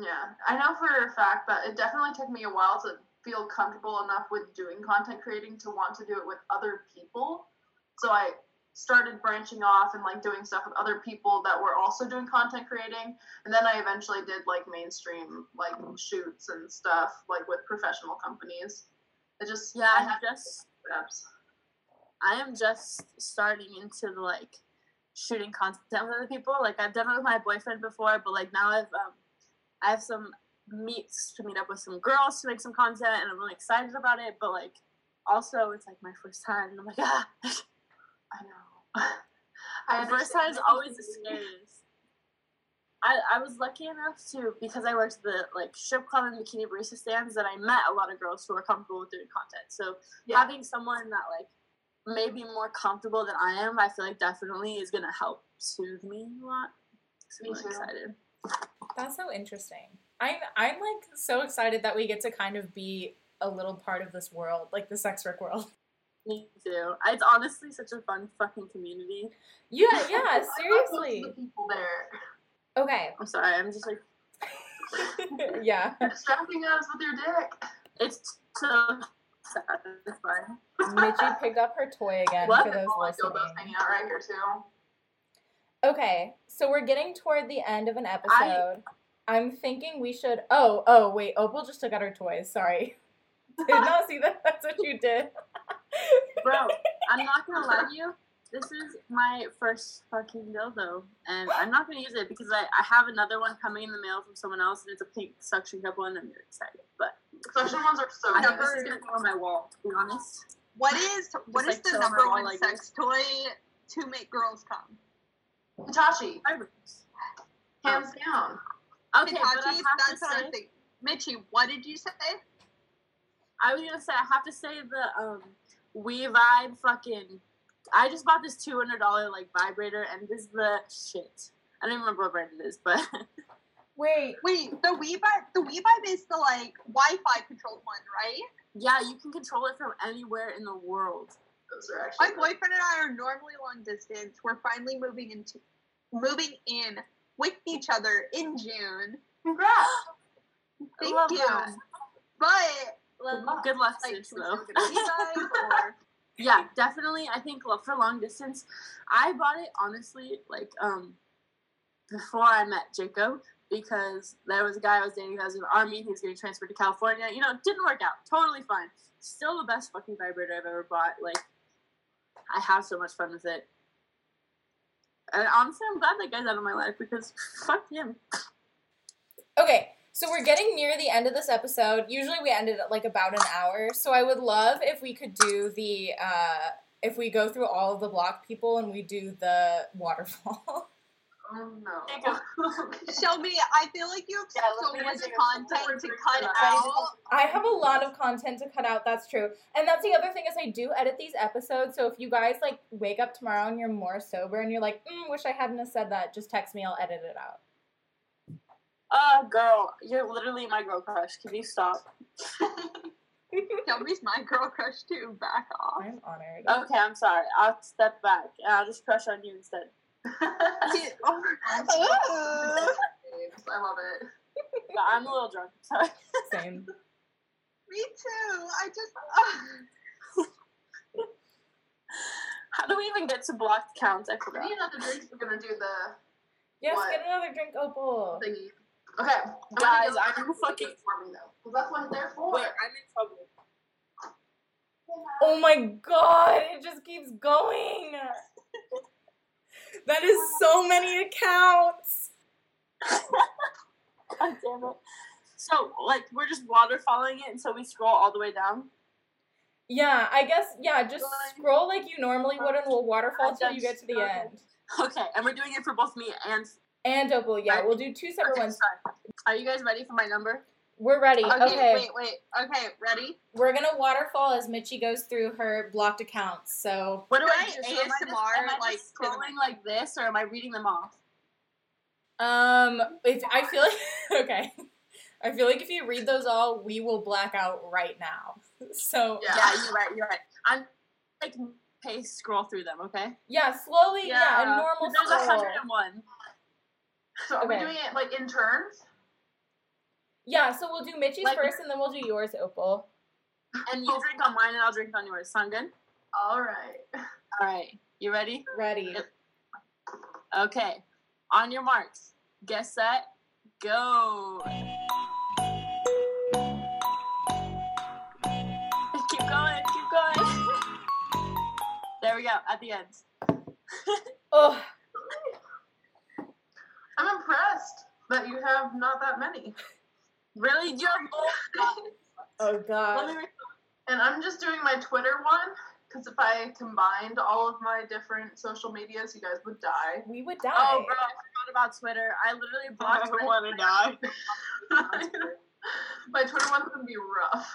Yeah, I know for a fact that it definitely took me a while to feel comfortable enough with doing content creating to want to do it with other people. So I started branching off and like doing stuff with other people that were also doing content creating. And then I eventually did like mainstream like shoots and stuff like with professional companies. It just, yeah, I have just steps. I am just starting into the like shooting content with other people. Like I've done it with my boyfriend before, but like now I have some meets to meet up with some girls to make some content, and I'm really excited about it. But like, also, it's like my first time, and I'm like, I know. First time is always the scariest. I was lucky enough to, because I worked at the like strip club and bikini barista stands, that I met a lot of girls who were comfortable with doing content. So having someone that like maybe more comfortable than I am, I feel like definitely is gonna help soothe me a lot. So I'm really excited. That's so interesting. I'm like so excited that we get to kind of be a little part of this world, like the sex work world. Me too. It's honestly such a fun fucking community. Yeah, yeah, seriously. The people there. Okay. I'm sorry. I'm just like. Yeah. You're distracting us with your dick. It's so satisfying. Mitchie picked up her toy again for those listening. Those hanging out right here too. Okay, so we're getting toward the end of an episode. I'm thinking we should... Oh, wait, Opal just took out her toys. Sorry. Did not see that. That's what you did. Bro, I'm not going to lie to you. This is my first fucking dildo, and I'm not going to use it because I have another one coming in the mail from someone else, and it's a pink suction cup one, and I'm really excited. But suction ones are so good. I think this is going to go on my wall, to be honest. What is the number one sex toy to make girls come? Hitachi. Hands down. Okay, Hitachi, that's what I think. Mitchie, what did you say? I was going to say, I have to say the We-Vibe fucking... I just bought this $200 like vibrator, and this is the shit. I don't even remember what brand it is, but... Wait, the We-Vibe is the like Wi-Fi controlled one, right? Yeah, you can control it from anywhere in the world. My boyfriend and I are normally long distance. We're finally moving in with each other in June. Congrats! Thank you. That. But good luck, though. Yeah, definitely. I think for long distance, I bought it honestly like before I met Jacob, because there was a guy I was dating that was in the army. He was getting transferred to California. You know, it didn't work out. Totally fine. Still the best fucking vibrator I've ever bought. Like, I have so much fun with it. And honestly, I'm glad that guy's out of my life because fuck him. Okay, so we're getting near the end of this episode. Usually we ended at like about an hour. So I would love if we could do the, if we go through all of the block people and we do the waterfall. Oh no. Shelby, I feel like you have so much content to cut out. I have a lot of content to cut out, that's true. And that's the other thing is I do edit these episodes, so if you guys like wake up tomorrow and you're more sober and you're like, wish I hadn't have said that, just text me, I'll edit it out. Girl, you're literally my girl crush. Can you stop? Shelby's my girl crush too. Back off. I'm honored. Okay, I'm sorry. I'll step back and I'll just crush on you instead. Oh my gosh. I love it. But I'm a little drunk. Sorry. Same. Me too. How do we even get to blocked counts? I forgot. We need another drink. We're gonna do the. Yes, what? Get another drink, Opal. Thingy. Okay, guys, I'm fucking performing though, because that's what they're for. Wait, I'm in trouble. Oh my god! It just keeps going. That is so many accounts. God damn it. So, like, we're just waterfalling it until we scroll all the way down? Yeah, I guess, yeah, just scroll like you normally would and we'll waterfall till you get to the end. Okay, and we're doing it for both me and... And Opal, yeah, right. We'll do two separate ones. Sorry. Are you guys ready for my number? We're ready. Okay. Wait. Okay, ready? We're going to waterfall as Mitchie goes through her blocked accounts, so... What do I do? ASMR, am I just scrolling like this, or am I reading them off? I feel like... Okay. I feel like if you read those all, we will black out right now. So... Yeah, you're right. I'm, like, pace scroll through them, okay? Yeah, slowly, a normal scroll. There's 101. So are we doing it, like, in turns? Yeah, so we'll do Mitchie's first, and then we'll do yours, Opal. And you drink on mine, and I'll drink on yours. Sound good? All right. You ready? Ready. Okay. On your marks. Get set. Go. Keep going. There we go. At the end. Oh. I'm impressed that you have not that many. Really? You have both? Oh, God. And I'm just doing my Twitter one, because if I combined all of my different social medias, you guys would die. We would die. Oh, bro, I forgot about Twitter. I literally blocked Twitter. I want to die. My Twitter one's going to be rough.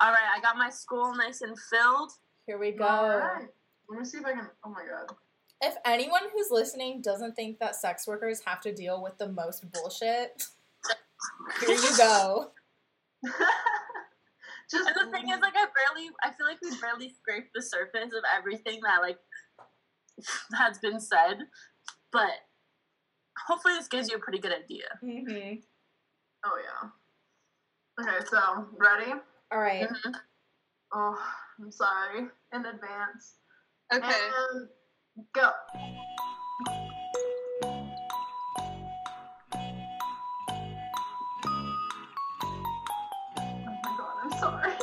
All right, I got my school nice and filled. Here we go. All right. Let me see if I can... Oh, my God. If anyone who's listening doesn't think that sex workers have to deal with the most bullshit, here you go. Just and the thing is, like, I feel like we barely scraped the surface of everything that, like, has been said, but hopefully this gives you a pretty good idea. Mm-hmm. Oh, yeah. Okay, so, ready? All right. Mm-hmm. Oh, I'm sorry. In advance. Okay. And, go. Oh my God, I'm sorry.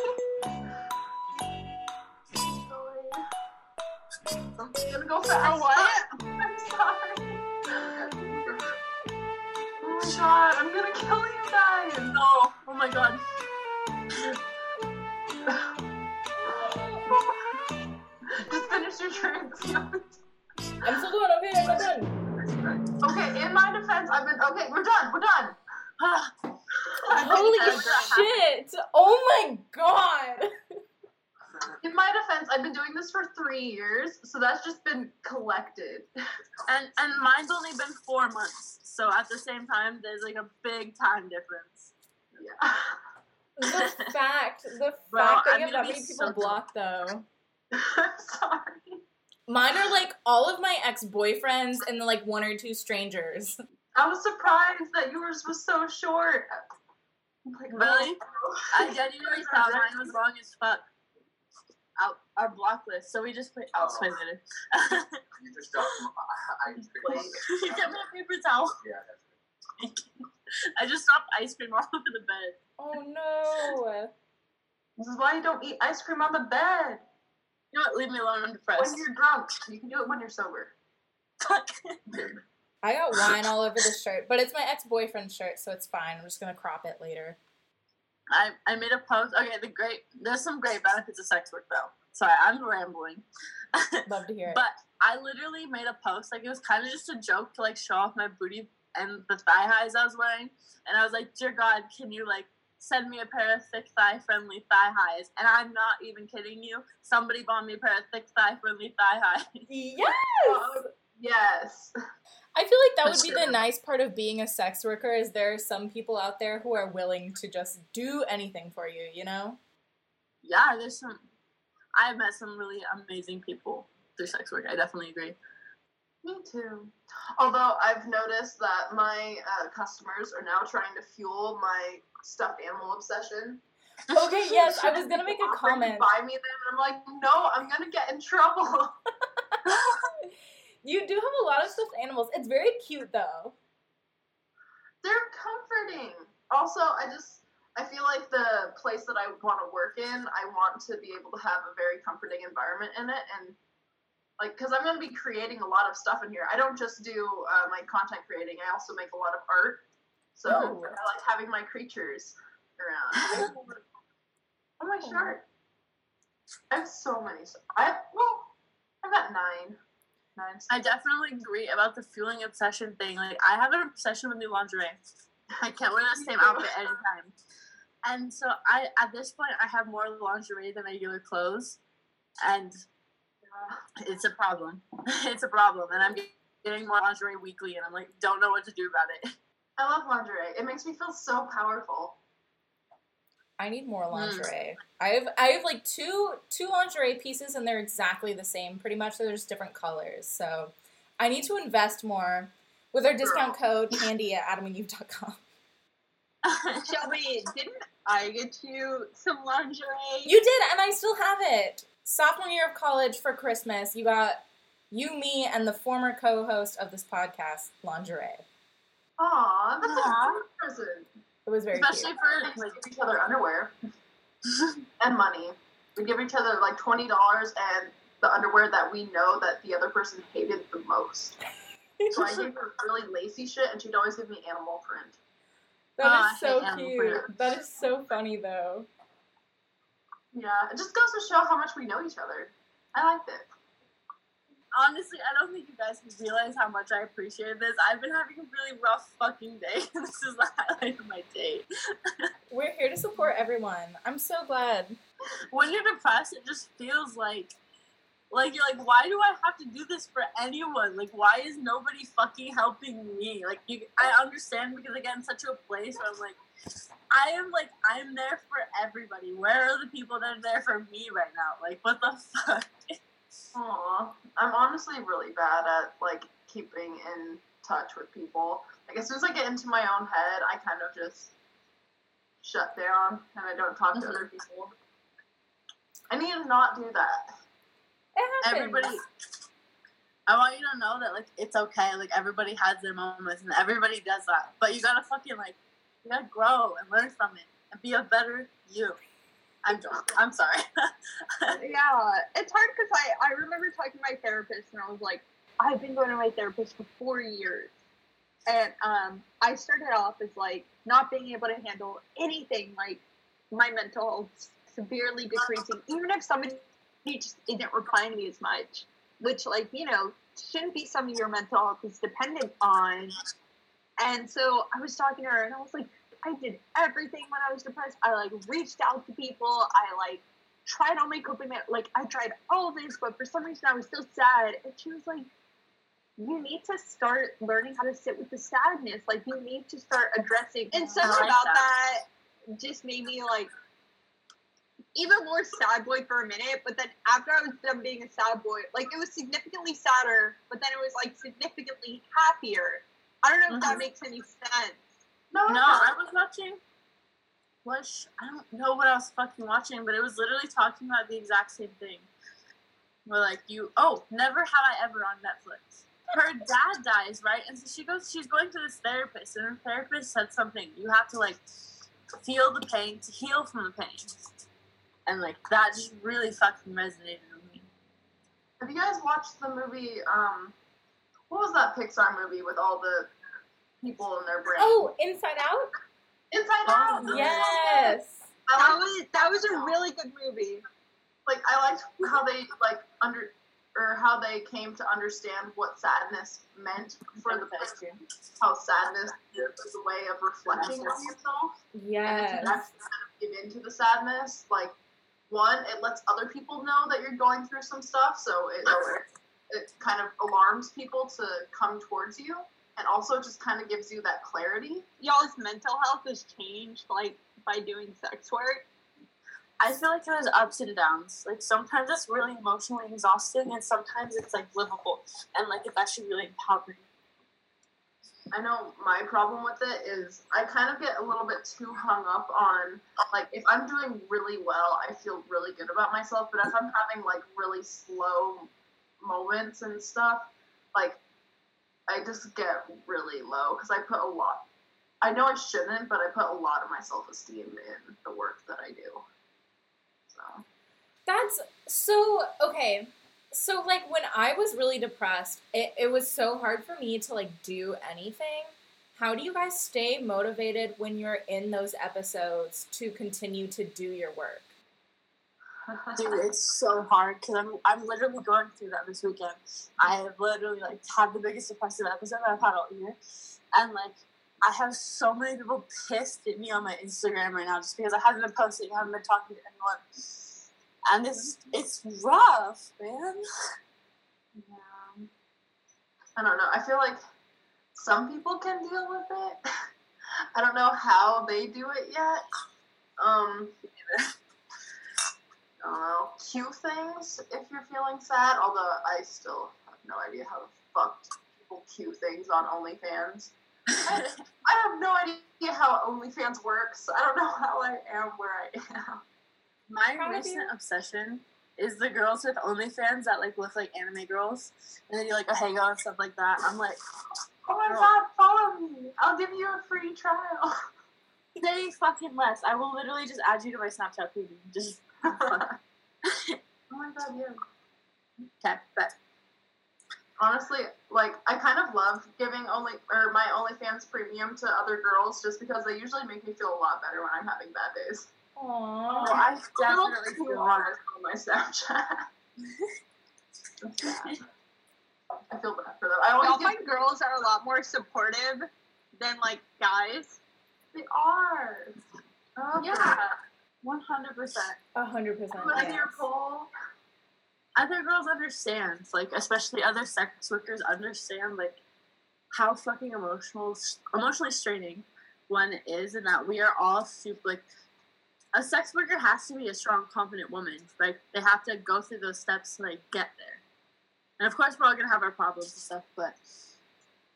I'm gonna go fast. What? I'm sorry. Oh my God, I'm gonna kill you guys. No. Oh my God. Just finish your drinks. I'm still doing okay. I'm not done. Okay, in my defense, I've been okay. We're done. Holy shit! Oh my God. In my defense, I've been doing this for 3 years, so that's just been collected, and mine's only been 4 months. So at the same time, there's like a big time difference. Yeah. The fact that you have that many people blocked, though. I'm sorry. Mine are, like, all of my ex-boyfriends and, the, like, one or two strangers. I was surprised that yours was so short. Like, really? I genuinely thought mine was long as fuck. Our block list, so we just played. Oh, I did it. You just got... I just you get me a paper towel. Yeah, that's it. I just dropped ice cream all over the bed. Oh, no. This is why you don't eat ice cream on the bed. You know what? Leave me alone. I'm depressed. When you're drunk, you can do it when you're sober. I got wine all over this shirt, but it's my ex-boyfriend's shirt, so it's fine. I'm just gonna crop it later. I made a post. Okay, there's some great benefits of sex work though. Sorry, I'm rambling. Love to hear it. But I literally made a post. Like, it was kind of just a joke to, like, show off my booty and the thigh highs I was wearing, and I was like, "Dear God, can you, like, send me a pair of thick thigh-friendly thigh highs?" And I'm not even kidding you. Somebody bought me a pair of thick thigh-friendly thigh highs. Yes! Yes. I feel like that would be the nice part of being a sex worker, is there are some people out there who are willing to just do anything for you, you know? Yeah, I've met some really amazing people through sex work. I definitely agree. Me too. Although I've noticed that my customers are now trying to fuel my stuffed animal obsession. Okay, yes, I was gonna make a comment. Buy me them, and I'm like, no, I'm gonna get in trouble. You do have a lot of stuffed animals. It's very cute, though. They're comforting. Also, I feel like the place that I want to work in, I want to be able to have a very comforting environment in it, and, like, because I'm gonna be creating a lot of stuff in here. I don't just do my content creating. I also make a lot of art. So, I like having my creatures around. Oh, my shirt. I have so many. I've got 9. Nice. I definitely agree about the fueling obsession thing. Like, I have an obsession with new lingerie. I can't wear the same outfit anytime. And so I, at this point, I have more lingerie than regular clothes, and it's a problem. It's a problem, and I'm getting more lingerie weekly, and I'm like, don't know what to do about it. I love lingerie. It makes me feel so powerful. I need more lingerie. I have like two lingerie pieces, and they're exactly the same, pretty much. They're just different colors. So I need to invest more with our discount code Candy at adamandeve.com. Shelby, didn't I get you some lingerie? You did, and I still have it. Sophomore year of college for Christmas, you got you, me, and the former co-host of this podcast lingerie. Aw, that's a good present. It was very especially cute. For like, give each other underwear and money. We give each other like $20 and the underwear that we know that the other person hated the most. So I gave her really lacy shit, and she'd always give me animal print. That is so cute. Print. That is so funny though. Yeah, it just goes to show how much we know each other. I liked it. Honestly, I don't think you guys can realize how much I appreciate this. I've been having a really rough fucking day. This is the highlight of my day. We're here to support everyone. I'm so glad. When you're depressed, it just feels like you're like, why do I have to do this for anyone? Like, why is nobody fucking helping me? Like, I understand because I get in such a place where I'm like, I'm there for everybody. Where are the people that are there for me right now? Like, what the fuck? Aww. I'm honestly really bad at, like, keeping in touch with people. Like, as soon as I get into my own head, I kind of just shut down, and I don't talk to other people. I need to not do that. It happens. Everybody, I want you to know that, like, it's okay. Like, everybody has their moments, and everybody does that. But you gotta fucking, like, you gotta grow and learn from it and be a better you. I'm drunk. I'm sorry. Yeah, it's hard because I remember talking to my therapist, and I was like, I've been going to my therapist for 4 years. And I started off as, like, not being able to handle anything, like, my mental health severely decreasing, even if somebody just isn't replying to me as much, which, like, you know, shouldn't be something your mental health is dependent on. And so I was talking to her, and I was like, I did everything when I was depressed. I, like, reached out to people. I, like, tried all my coping methods. Like, I tried all this, but for some reason I was still sad. And she was like, you need to start learning how to sit with the sadness. Like, you need to start addressing. And something like about that just made me, like, even more sad boy for a minute. But then after I was done being a sad boy, like, it was significantly sadder, but then it was, like, significantly happier. I don't know if that makes any sense. No, I was watching, I don't know what I was fucking watching, but it was literally talking about the exact same thing. We're like, Never Have I Ever on Netflix. Her dad dies, right? And so she's going to this therapist, and her therapist said something. You have to, like, feel the pain to heal from the pain. And, like, that just really fucking resonated with me. Have you guys watched the movie, what was that Pixar movie with all the people in their brain? Oh, Inside Out? Inside Out! Yes! That was a really good movie. Like, I liked how they, like, how they came to understand what sadness meant for the person. How sadness is a way of reflecting on yourself. Yes. And to actually kind of give into the sadness. Like, one, it lets other people know that you're going through some stuff, so it kind of alarms people to come towards you. And also just kind of gives you that clarity. Y'all's mental health has changed, like, by doing sex work. I feel like it has ups and downs. Like, sometimes it's really emotionally exhausting, and sometimes it's, like, livable. And, like, it's actually really empowering. I know my problem with it is I kind of get a little bit too hung up on, like, if I'm doing really well, I feel really good about myself. But if I'm having, like, really slow moments and stuff, like, I just get really low because I put a lot. I know I shouldn't, but I put a lot of my self-esteem in the work that I do. So. That's so, okay. So, like, when I was really depressed, it was so hard for me to, like, do anything. How do you guys stay motivated when you're in those episodes to continue to do your work? Dude, it's so hard because I'm literally going through that this weekend. I have literally like had the biggest depressive episode I've had all year, and like I have so many people pissed at me on my Instagram right now just because I haven't been posting, I haven't been talking to anyone, and it's rough, man. Yeah, I don't know. I feel like some people can deal with it. I don't know how they do it yet. I don't know, cue things if you're feeling sad, although I still have no idea how the fuck people cue things on OnlyFans. I have no idea how OnlyFans works. I don't know how I am where I am. My recent obsession is the girls with OnlyFans that like look like anime girls, and they do like a hangout and stuff like that. I'm like, oh my god, follow me. I'll give you a free trial. Say fucking less. I will literally just add you to my Snapchat feed. Just oh my god, yeah. Okay, but honestly, like, I kind of love giving my OnlyFans premium to other girls just because they usually make me feel a lot better when I'm having bad days. Aww. Oh, I definitely feel honest on my Snapchat. I feel bad for them. I always find girls are a lot more supportive than, like, guys. They are. Oh, yeah. 100%. 100%. But in your poll, other girls understand, like, especially other sex workers understand, like, how fucking emotionally straining one is, and that we are all super, like, a sex worker has to be a strong, confident woman. Like, they have to go through those steps to, like, get there. And, of course, we're all going to have our problems and stuff, but,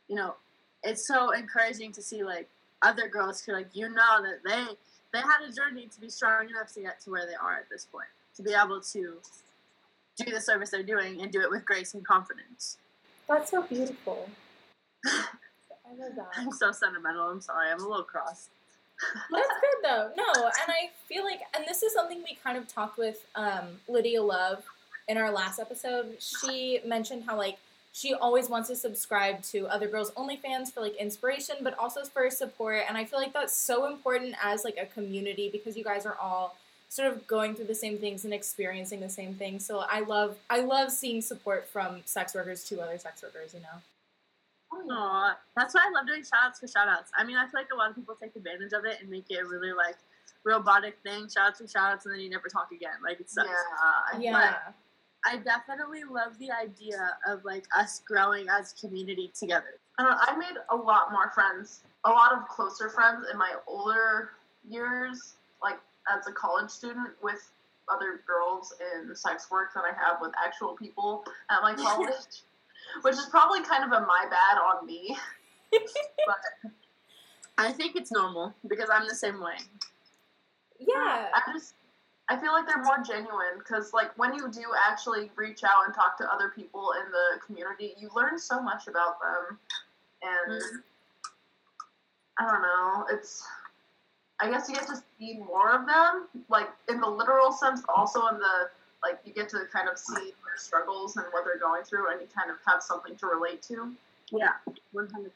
you know, it's so encouraging to see, like, other girls who, like, you know that they had a journey to be strong enough to get to where they are at this point, to be able to do the service they're doing and do it with grace and confidence. That's so beautiful. I love that. I'm so sentimental. I'm sorry. I'm a little cross. That's good, though. No, and I feel like, and this is something we kind of talked with Lydia Love in our last episode. She mentioned how, like, she always wants to subscribe to other girls' OnlyFans for, like, inspiration, but also for support. And I feel like that's so important as, like, a community because you guys are all sort of going through the same things and experiencing the same things. So I love seeing support from sex workers to other sex workers, you know? Aww. That's why I love doing shout-outs for shout-outs. I mean, I feel like a lot of people take advantage of it and make it a really, like, robotic thing, shout-outs for shout-outs, and then you never talk again. Like, it sucks. Yeah. I definitely love the idea of, like, us growing as a community together. I made a lot more friends, a lot of closer friends in my older years, like, as a college student with other girls in sex work than I have with actual people at my college, which is probably kind of a my bad on me. But I think it's normal because I'm the same way. Yeah. I feel like they're more genuine because, like, when you do actually reach out and talk to other people in the community, you learn so much about them, and I don't know, I guess you get to see more of them, like, in the literal sense, but also in the, like, you get to kind of see their struggles and what they're going through, and you kind of have something to relate to. Yeah, 100%.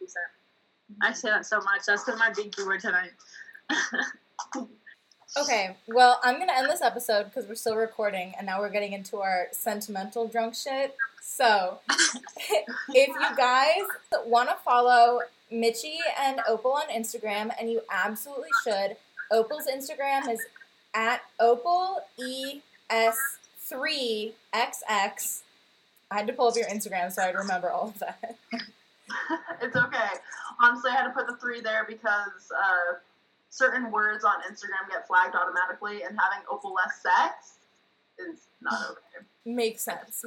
I say that so much. That's been my big keyword tonight. Okay, well, I'm going to end this episode because we're still recording, and now we're getting into our sentimental drunk shit. So, if you guys want to follow Mitchie and Opal on Instagram, and you absolutely should, Opal's Instagram is at OpalES3XX. I had to pull up your Instagram so I'd remember all of that. It's okay. Honestly, I had to put the 3 there because... certain words on Instagram get flagged automatically, and having OpalES sex is not okay. Makes sense.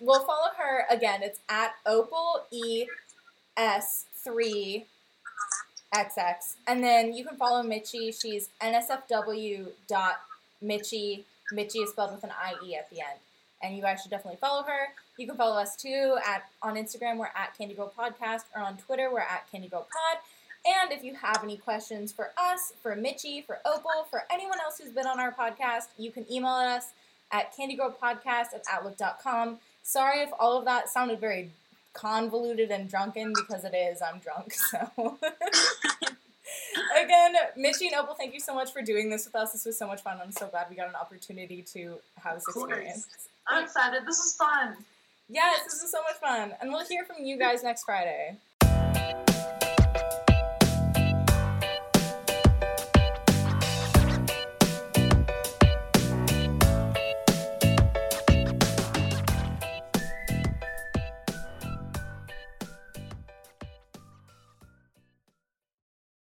We'll follow her again. It's at OpalES3XX. And then you can follow Mitchie. She's nsfw.Mitchie. Mitchie is spelled with an IE at the end. And you guys should definitely follow her. You can follow us too. On Instagram, we're at Candy Girl Podcast, or on Twitter, we're at Candy Girl Pod. And if you have any questions for us, for Mitchie, for Opal, for anyone else who's been on our podcast, you can email us at candygirlpodcast@outlook.com. Sorry if all of that sounded very convoluted and drunken, because it is. I'm drunk, so. Again, Mitchie and Opal, thank you so much for doing this with us. This was so much fun. I'm so glad we got an opportunity to have this experience. I'm excited. This is fun. Yes, this is so much fun. And we'll hear from you guys next Friday.